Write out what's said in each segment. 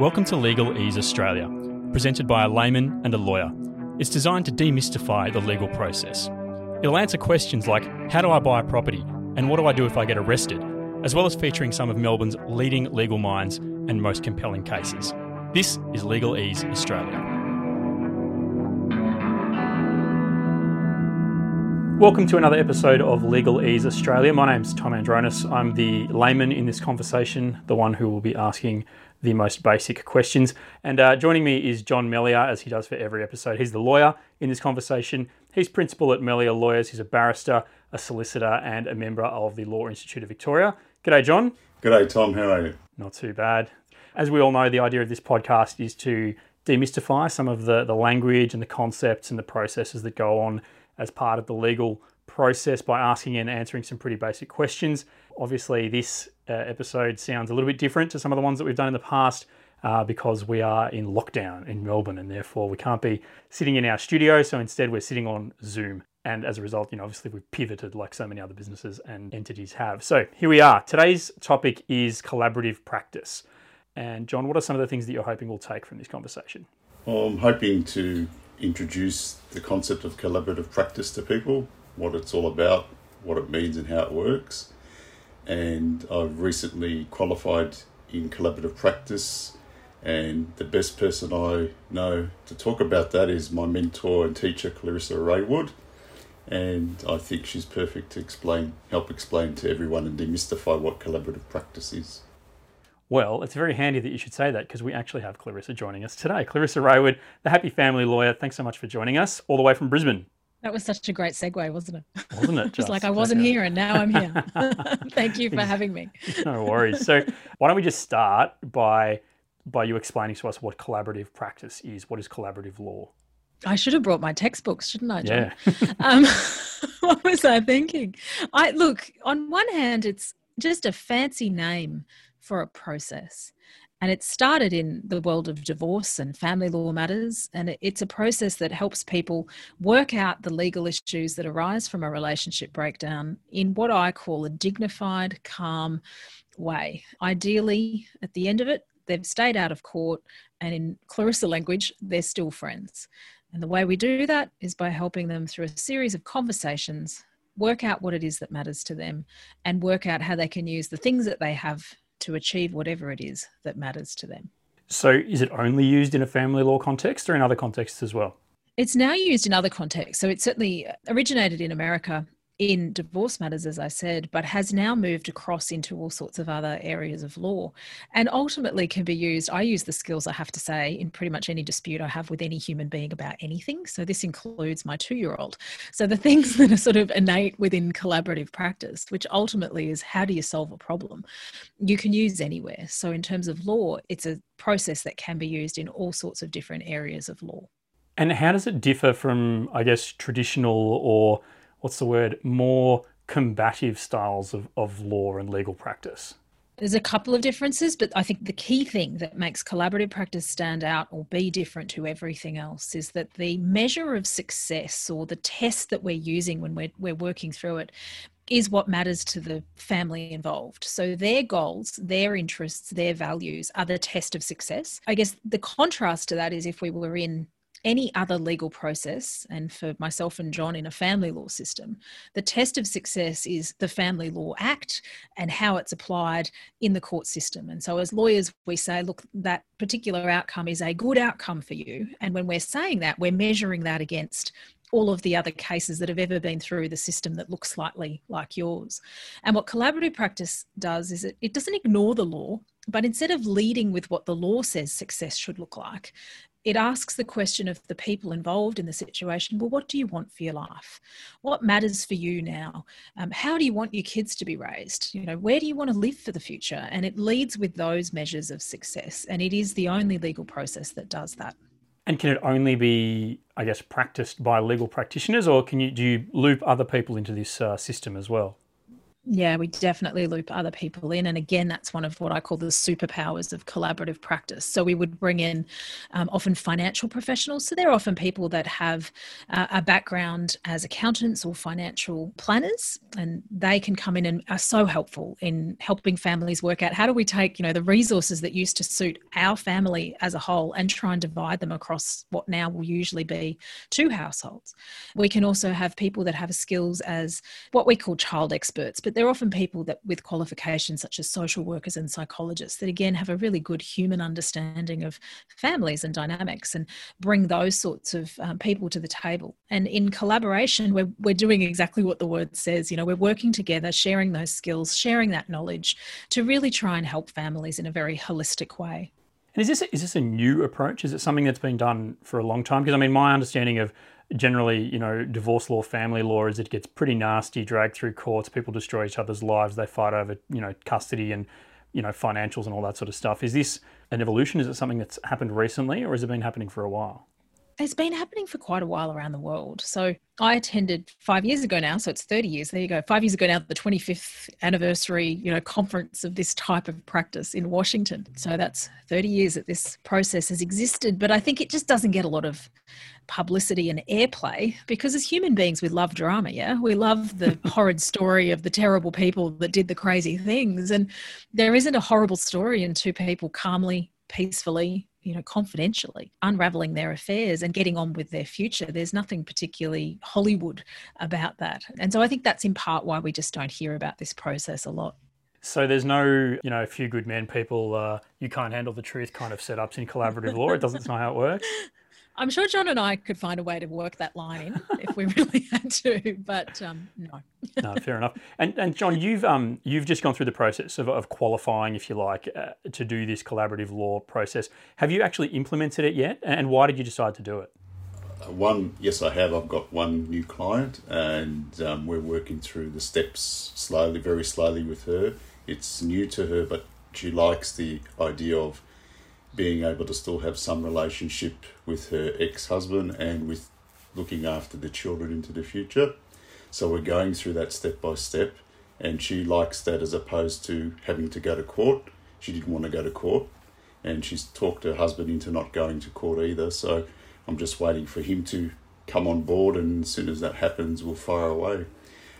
Welcome to Legal Ease Australia, presented by a layman and a lawyer. It's designed to demystify the legal process. It'll answer questions like, how do I buy a property? And what do I do if I get arrested? As well as featuring some of Melbourne's leading legal minds and most compelling cases. This is Legal Ease Australia. Welcome to another episode of Legal Ease Australia. My name's Tom Andronis. I'm the layman in this conversation, the one who will be asking the most basic questions. And joining me is John Melia, as he does for every episode. He's the lawyer in this conversation. He's principal at Melia Lawyers. He's a barrister, a solicitor, and a member of the Law Institute of Victoria. G'day, John. G'day, Tom. How are you? Not too bad. As we all know, the idea of this podcast is to demystify some of the language and the concepts and the processes that go on as part of the legal process by asking and answering some pretty basic questions. Obviously, this episode sounds a little bit different to some of the ones that we've done in the past because we are in lockdown in Melbourne and therefore we can't be sitting in our studio. So instead, we're sitting on Zoom. And as a result, obviously we've pivoted like so many other businesses and entities have. So here we are. Today's topic is collaborative practice. And John, what are some of the things that you're hoping we'll take from this conversation? Well, I'm hoping to introduce the concept of collaborative practice to people, what it's all about, what it means and how it works. And I've recently qualified in collaborative practice, and the best person I know to talk about that is my mentor and teacher, Clarissa Raywood, and I think she's perfect to help explain to everyone and demystify what collaborative practice is. Well, it's very handy that you should say that because we actually have Clarissa joining us today. Clarissa Raywood, the Happy Family Lawyer, thanks so much for joining us all the way from Brisbane. That was such a great segue, wasn't it? Wasn't it? Just like I wasn't here and now I'm here. Thank you for having me. No worries. So why don't we just start by you explaining to us what collaborative practice is? What is collaborative law? I should have brought my textbooks, shouldn't I, John? Yeah. What was I thinking? Look, on one hand, it's just a fancy name for a process. And it started in the world of divorce and family law matters. And it's a process that helps people work out the legal issues that arise from a relationship breakdown in what I call a dignified, calm way. Ideally, at the end of it, they've stayed out of court and in Clarissa language, they're still friends. And the way we do that is by helping them through a series of conversations, work out what it is that matters to them and work out how they can use the things that they have to achieve whatever it is that matters to them. So is it only used in a family law context or in other contexts as well? It's now used in other contexts. So it certainly originated in America in divorce matters, as I said, but has now moved across into all sorts of other areas of law and ultimately can be used. I use the skills, I have to say, in pretty much any dispute I have with any human being about anything. So this includes my 2-year-old. So the things that are sort of innate within collaborative practice, which ultimately is how do you solve a problem, you can use anywhere. So in terms of law, it's a process that can be used in all sorts of different areas of law. And how does it differ from, I guess, traditional or more combative styles of law and legal practice? There's a couple of differences, but I think the key thing that makes collaborative practice stand out or be different to everything else is that the measure of success or the test that we're using when we're working through it is what matters to the family involved. So their goals, their interests, their values are the test of success. I guess the contrast to that is if we were in any other legal process, and for myself and John in a family law system, the test of success is the Family Law Act and how it's applied in the court system. And so as lawyers, we say, look, that particular outcome is a good outcome for you. And when we're saying that, we're measuring that against all of the other cases that have ever been through the system that looks slightly like yours. And what collaborative practice does is it doesn't ignore the law, but instead of leading with what the law says success should look like, it asks the question of the people involved in the situation, well, what do you want for your life? What matters for you now? How do you want your kids to be raised? Where do you want to live for the future? And it leads with those measures of success. And it is the only legal process that does that. And can it only be, I guess, practiced by legal practitioners or do you loop other people into this system as well? Yeah, we definitely loop other people in. And again, that's one of what I call the superpowers of collaborative practice. So we would bring in often financial professionals. So they're often people that have a background as accountants or financial planners, and they can come in and are so helpful in helping families work out how do we take, you know, the resources that used to suit our family as a whole and try and divide them across what now will usually be two households. We can also have people that have skills as what we call child experts, but they're often people that with qualifications such as social workers and psychologists that again have a really good human understanding of families and dynamics, and bring those sorts of people to the table. And in collaboration, we're doing exactly what the word says, you know, we're working together, sharing those skills, sharing that knowledge to really try and help families in a very holistic way. And is this a new approach? Is it something that's been done for a long time? Because I mean, my understanding of generally, you know, divorce law, family law is it gets pretty nasty, dragged through courts, people destroy each other's lives, they fight over, you know, custody and, you know, financials and all that sort of stuff. Is this an evolution? Is it something that's happened recently, or has it been happening for a while? It's been happening for quite a while around the world. So I attended 5 years ago now, so it's 30 years, there you go, 5 years ago now, the 25th anniversary, you know, conference of this type of practice in Washington. So that's 30 years that this process has existed, but I think it just doesn't get a lot of publicity and airplay because as human beings, we love drama, yeah? We love the horrid story of the terrible people that did the crazy things. And there isn't a horrible story in two people calmly, peacefully, you know, confidentially unraveling their affairs and getting on with their future. There's nothing particularly Hollywood about that. And so I think that's in part why we just don't hear about this process a lot. So there's no, you know, a few good men people, you can't handle the truth kind of setups in collaborative law. It's not how it works. I'm sure John and I could find a way to work that line in if we really had to, but no. No, fair enough. And John, you've just gone through the process of qualifying, if you like, to do this collaborative law process. Have you actually implemented it yet? And why did you decide to do it? Yes, I have. I've got one new client, and we're working through the steps slowly, very slowly with her. It's new to her, but she likes the idea of being able to still have some relationship with her ex-husband and with looking after the children into the future. So we're going through that step by step, and she likes that as opposed to having to go to court. She didn't want to go to court, and she's talked her husband into not going to court either. So I'm just waiting for him to come on board, and as soon as that happens, we'll fire away.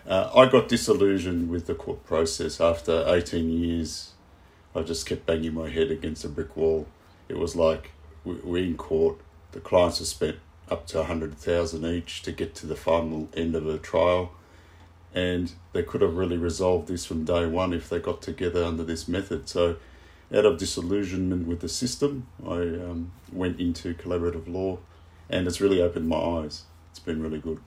I got disillusioned with the court process after 18 years. I just kept banging my head against a brick wall. It was like we're in court, the clients have spent up to $100,000 each to get to the final end of a trial, and they could have really resolved this from day one if they got together under this method. So out of disillusionment with the system, I went into collaborative law, and it's really opened my eyes. It's been really good.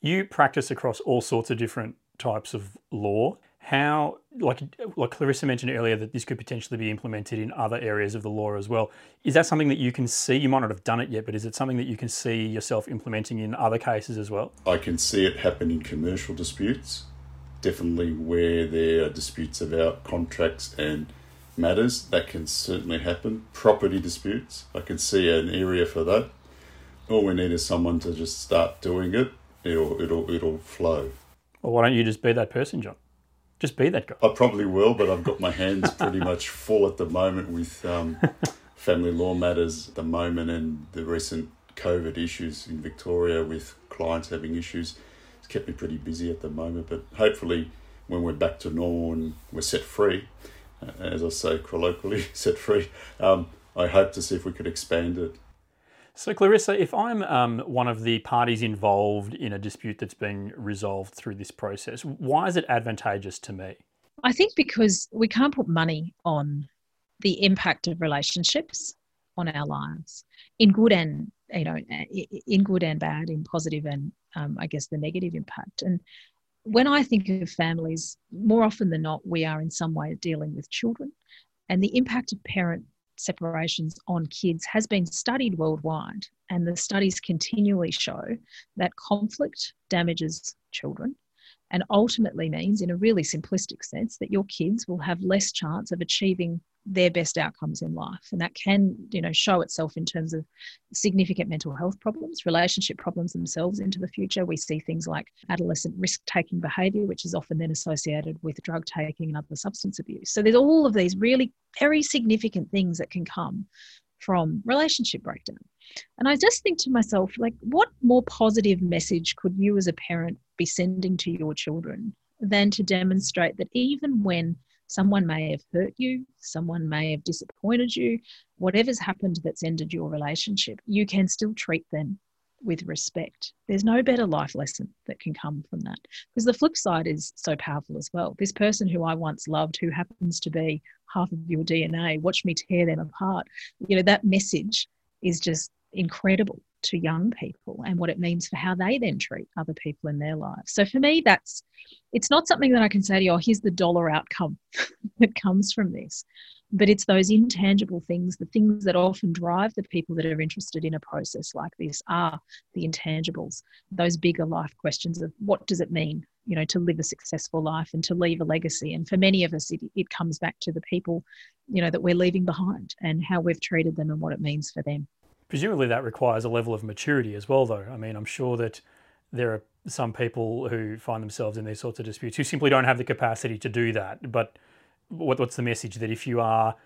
You practice across all sorts of different types of law. How, like Clarissa mentioned earlier, that this could potentially be implemented in other areas of the law as well. Is that something that you can see? You might not have done it yet, but is it something that you can see yourself implementing in other cases as well? I can see it happen in commercial disputes, definitely where there are disputes about contracts and matters. That can certainly happen. Property disputes, I can see an area for that. All we need is someone to just start doing it. It'll flow. Well, why don't you just be that person, John? Just be that guy. I probably will, but I've got my hands pretty much full at the moment with family law matters at the moment, and the recent COVID issues in Victoria with clients having issues. It's kept me pretty busy at the moment, but hopefully when we're back to normal and we're set free, as I say colloquially, set free, I hope to see if we could expand it. So Clarissa, if I'm one of the parties involved in a dispute that's being resolved through this process, why is it advantageous to me? I think because we can't put money on the impact of relationships on our lives, in good and, you know, in good and bad, in positive and I guess the negative impact. And when I think of families, more often than not, we are in some way dealing with children, and the impact of parent separations on kids has been studied worldwide, and the studies continually show that conflict damages children and ultimately means, in a really simplistic sense, that your kids will have less chance of achieving their best outcomes in life. And that can, you know, show itself in terms of significant mental health problems, relationship problems themselves into the future. We see things like adolescent risk-taking behaviour, which is often then associated with drug taking and other substance abuse. So there's all of these really very significant things that can come from relationship breakdown. And I just think to myself, like, what more positive message could you as a parent be sending to your children than to demonstrate that even when someone may have hurt you, someone may have disappointed you, whatever's happened that's ended your relationship, you can still treat them with respect. There's no better life lesson that can come from that. Because the flip side is so powerful as well. This person who I once loved, who happens to be half of your DNA, watch me tear them apart. You know, that message is just incredible to young people and what it means for how they then treat other people in their lives. So for me, it's not something that I can say to you, oh, here's the dollar outcome that comes from this, but it's those intangible things, the things that often drive the people that are interested in a process like this are the intangibles, those bigger life questions of what does it mean, you know, to live a successful life and to leave a legacy. And for many of us, it comes back to the people, you know, that we're leaving behind and how we've treated them and what it means for them. Presumably that requires a level of maturity as well, though. I mean, I'm sure that there are some people who find themselves in these sorts of disputes who simply don't have the capacity to do that. But what's the message that if you are,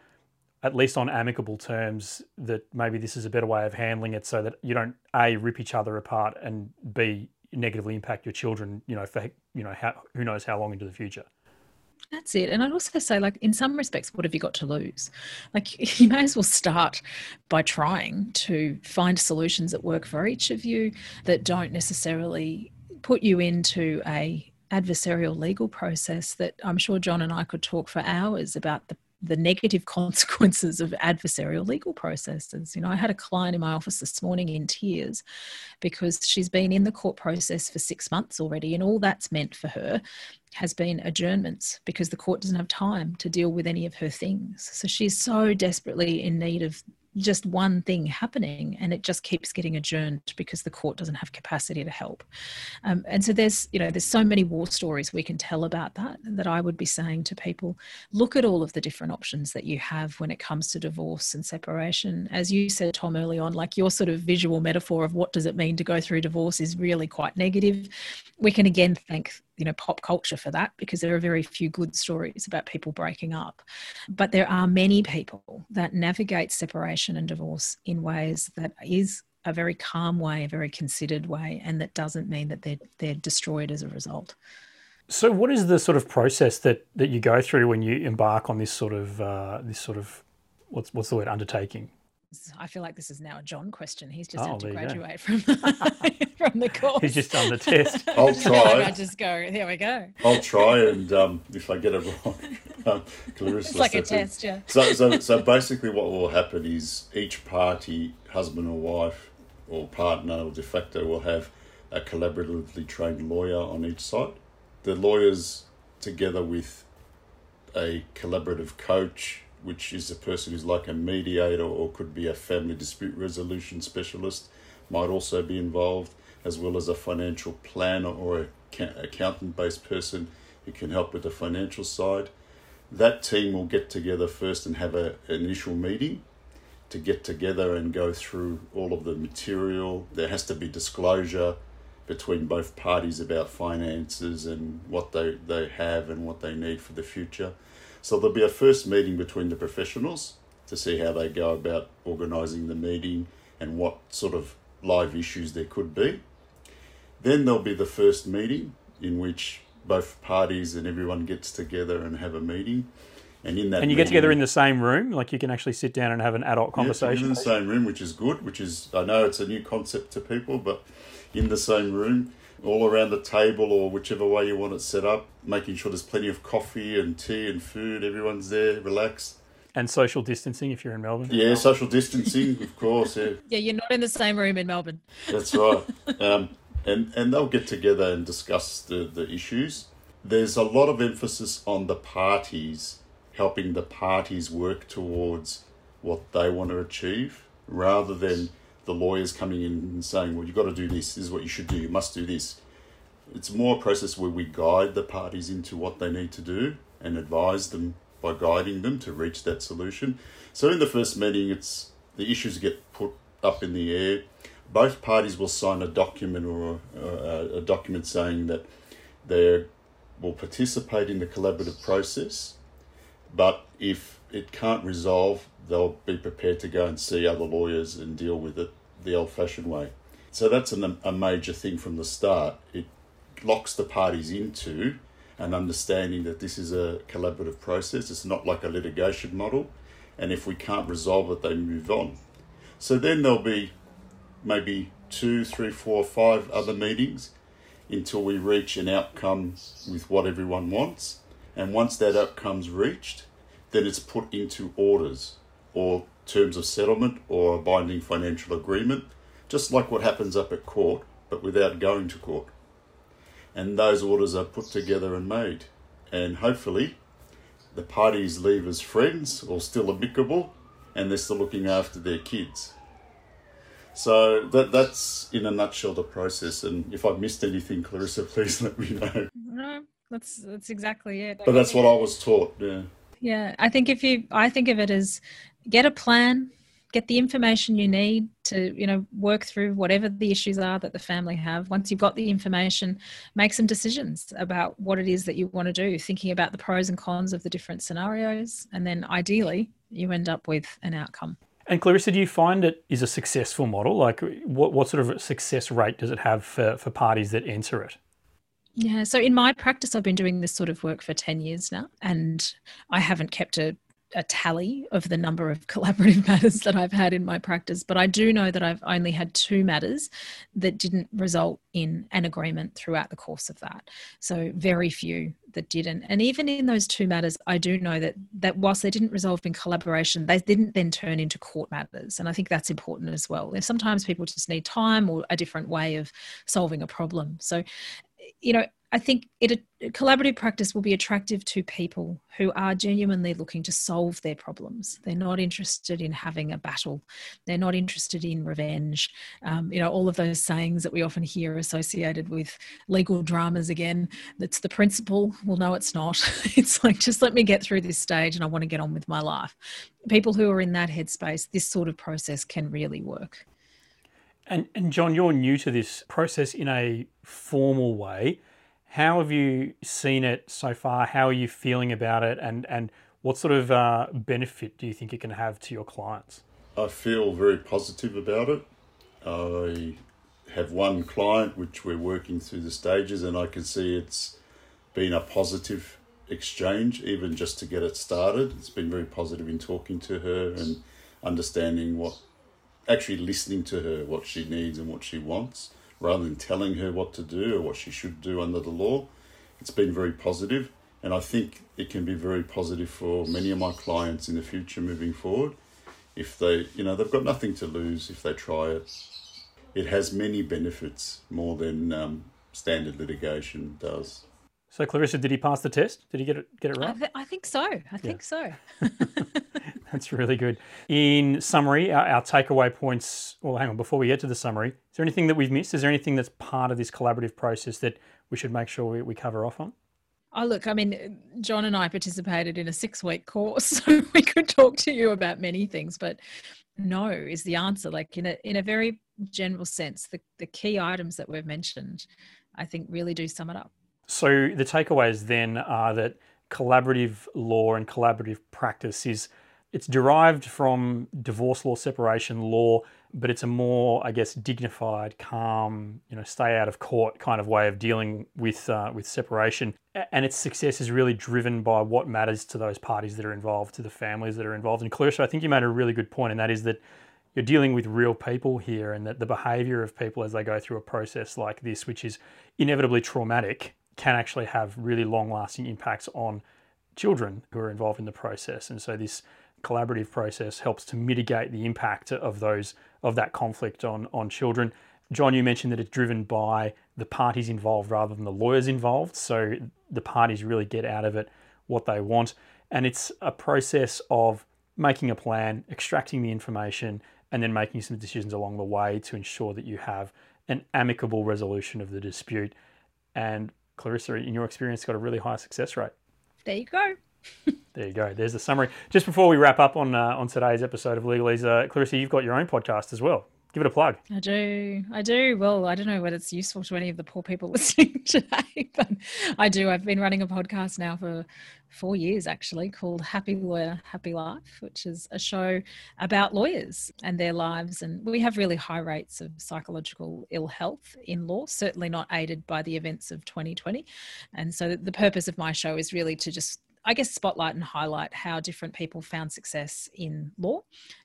at least on amicable terms, that maybe this is a better way of handling it so that you don't, A, rip each other apart and B, negatively impact your children, you know, for, you know, who knows how long into the future? That's it. And I'd also say, like, in some respects, what have you got to lose? Like, you may as well start by trying to find solutions that work for each of you that don't necessarily put you into a adversarial legal process that I'm sure John and I could talk for hours about the negative consequences of adversarial legal processes. You know, I had a client in my office this morning in tears because she's been in the court process for 6 months already, and all that's meant for her has been adjournments because the court doesn't have time to deal with any of her things. So she's so desperately in need of just one thing happening, and it just keeps getting adjourned because the court doesn't have capacity to help. And so there's so many war stories we can tell about that I would be saying to people, look at all of the different options that you have when it comes to divorce and separation. As you said, Tom, early on, like, your sort of visual metaphor of what does it mean to go through divorce is really quite negative. We can again thank, you know, pop culture for that, because there are very few good stories about people breaking up. But there are many people that navigate separation and divorce in ways that is a very calm way, a very considered way, and that doesn't mean that they're destroyed as a result. So what is the sort of process that you go through when you embark on this sort of what's the word, undertaking? I feel like this is now a John question. He's just had to graduate from the course. He's just done the test. I'll try. I just go, here we go. I'll try, and if I get it wrong, Clarissa. It's like a test, yeah. So basically what will happen is each party, husband or wife or partner or de facto, will have a collaboratively trained lawyer on each side. The lawyers, together with a collaborative coach, which is a person who's like a mediator or could be a family dispute resolution specialist, might also be involved, as well as a financial planner or accountant-based person who can help with the financial side. That team will get together first and have an initial meeting to get together and go through all of the material. There has to be disclosure between both parties about finances and what they have and what they need for the future. So there'll be a first meeting between the professionals to see how they go about organising the meeting and what sort of live issues there could be. Then there'll be the first meeting in which both parties and everyone gets together and have a meeting. And in that And you meeting, get together in the same room, like you can actually sit down and have an adult conversation. In the same room, which is good, which is, I know it's a new concept to people, but in the same room, all around the table or whichever way you want it set up, making sure there's plenty of coffee and tea and food, everyone's there, relaxed. And social distancing if you're in Melbourne. Yeah, social distancing, of course, yeah. Yeah, you're not in the same room in Melbourne. That's right. And they'll get together and discuss the issues. There's a lot of emphasis on the parties, helping the parties work towards what they want to achieve, rather than the lawyers coming in and saying, well, you've got to do this, this is what you should do, you must do this. It's more a process where we guide the parties into what they need to do and advise them by guiding them to reach that solution. So in the first meeting, it's the issues get put up in the air. Both parties will sign a document or a document saying that they will participate in the collaborative process, but if it can't resolve, they'll be prepared to go and see other lawyers and deal with it the old-fashioned way. So that's a major thing from the start. It locks the parties into an understanding that this is a collaborative process. It's not like a litigation model. And if we can't resolve it, they move on. So then there'll be maybe 2, 3, 4, 5 other meetings until we reach an outcome with what everyone wants. And once that outcome's reached, then it's put into orders or terms of settlement or a binding financial agreement, just like what happens up at court, but without going to court. And those orders are put together and made. And hopefully the parties leave as friends or still amicable, and they're still looking after their kids. So that's in a nutshell the process. And if I've missed anything, Clarissa, please let me know. No, that's exactly it. But that's what I was taught, yeah. Yeah, I think of it as get a plan, get the information you need to, work through whatever the issues are that the family have. Once you've got the information, make some decisions about what it is that you want to do, thinking about the pros and cons of the different scenarios. And then ideally, you end up with an outcome. And Clarissa, do you find it is a successful model? Like what sort of success rate does it have for parties that enter it? Yeah, so in my practice, I've been doing this sort of work for 10 years now, and I haven't kept a tally of the number of collaborative matters that I've had in my practice, but I do know that I've only had 2 matters that didn't result in an agreement throughout the course of that. So very few that didn't. And even in those 2 matters, I do know that whilst they didn't resolve in collaboration, they didn't then turn into court matters. And I think that's important as well. And sometimes people just need time or a different way of solving a problem. So I think collaborative practice will be attractive to people who are genuinely looking to solve their problems. They're not interested in having a battle. They're not interested in revenge. All of those sayings that we often hear associated with legal dramas again, that's the principle. Well, no, it's not. It's like, just let me get through this stage and I want to get on with my life. People who are in that headspace, this sort of process can really work. And John, you're new to this process in a formal way. How have you seen it so far? How are you feeling about it? And what sort of benefit do you think it can have to your clients? I feel very positive about it. I have one client which we're working through the stages, and I can see it's been a positive exchange, even just to get it started. It's been very positive in talking to her and understanding actually listening to her, what she needs and what she wants, rather than telling her what to do or what she should do under the law. It's been very positive, and I think it can be very positive for many of my clients in the future moving forward. If they, they've got nothing to lose if they try it. It has many benefits, more than standard litigation does. So Clarissa, did he pass the test? Did he get it right? I think so. I think so. That's really good. In summary, our takeaway points, well, hang on, before we get to the summary, is there anything that we've missed? Is there anything that's part of this collaborative process that we should make sure we cover off on? Oh, look, John and I participated in a 6-week course, so we could talk to you about many things, but no is the answer. Like in a very general sense, the key items that we've mentioned, I think really do sum it up. So the takeaways then are that collaborative law and collaborative practice it's derived from divorce law, separation law, but it's a more, I guess, dignified, calm, stay out of court kind of way of dealing with separation. And its success is really driven by what matters to those parties that are involved, to the families that are involved. And Clarissa, I think you made a really good point, and that is that you're dealing with real people here, and that the behaviour of people as they go through a process like this, which is inevitably traumatic, can actually have really long-lasting impacts on children who are involved in the process. And so this collaborative process helps to mitigate the impact of that conflict on children. John, you mentioned that it's driven by the parties involved rather than the lawyers involved. So the parties really get out of it what they want. And it's a process of making a plan, extracting the information, and then making some decisions along the way to ensure that you have an amicable resolution of the dispute. And Clarissa, in your experience, got a really high success rate. There you go. There you go. There's the summary. Just before we wrap up on today's episode of Legal Ease, Clarissa, you've got your own podcast as well. Give it a plug. I do. Well, I don't know whether it's useful to any of the poor people listening today, but I do. I've been running a podcast now for 4 years, actually, called Happy Lawyer, Happy Life, which is a show about lawyers and their lives. And we have really high rates of psychological ill health in law, certainly not aided by the events of 2020. And so the purpose of my show is really to just, I guess, spotlight and highlight how different people found success in law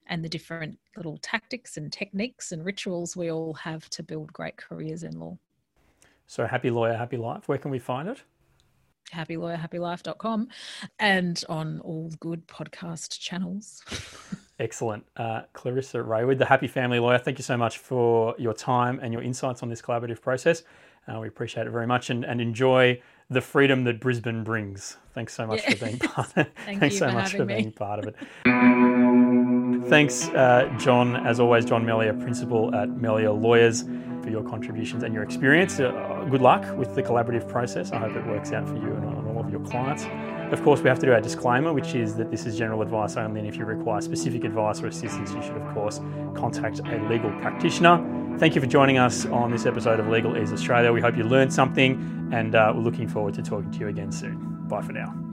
and the different little tactics and techniques and rituals we all have to build great careers in law. So Happy Lawyer, Happy Life, where can we find it? HappyLawyerHappyLife.com and on all good podcast channels. Excellent. Clarissa Raywood, the Happy Family Lawyer, thank you so much for your time and your insights on this collaborative process. We appreciate it very much and enjoy the freedom that Brisbane brings. Thanks so much for being part of it. Thanks so much for being part of it. Thanks, John, as always, John Melia, Principal at Melia Lawyers, for your contributions and your experience. Good luck with the collaborative process. I hope it works out for you and all of your clients. Of course, we have to do our disclaimer, which is that this is general advice only, and if you require specific advice or assistance, you should, of course, contact a legal practitioner. Thank you for joining us on this episode of Legal Ease Australia. We hope you learned something, and we're looking forward to talking to you again soon. Bye for now.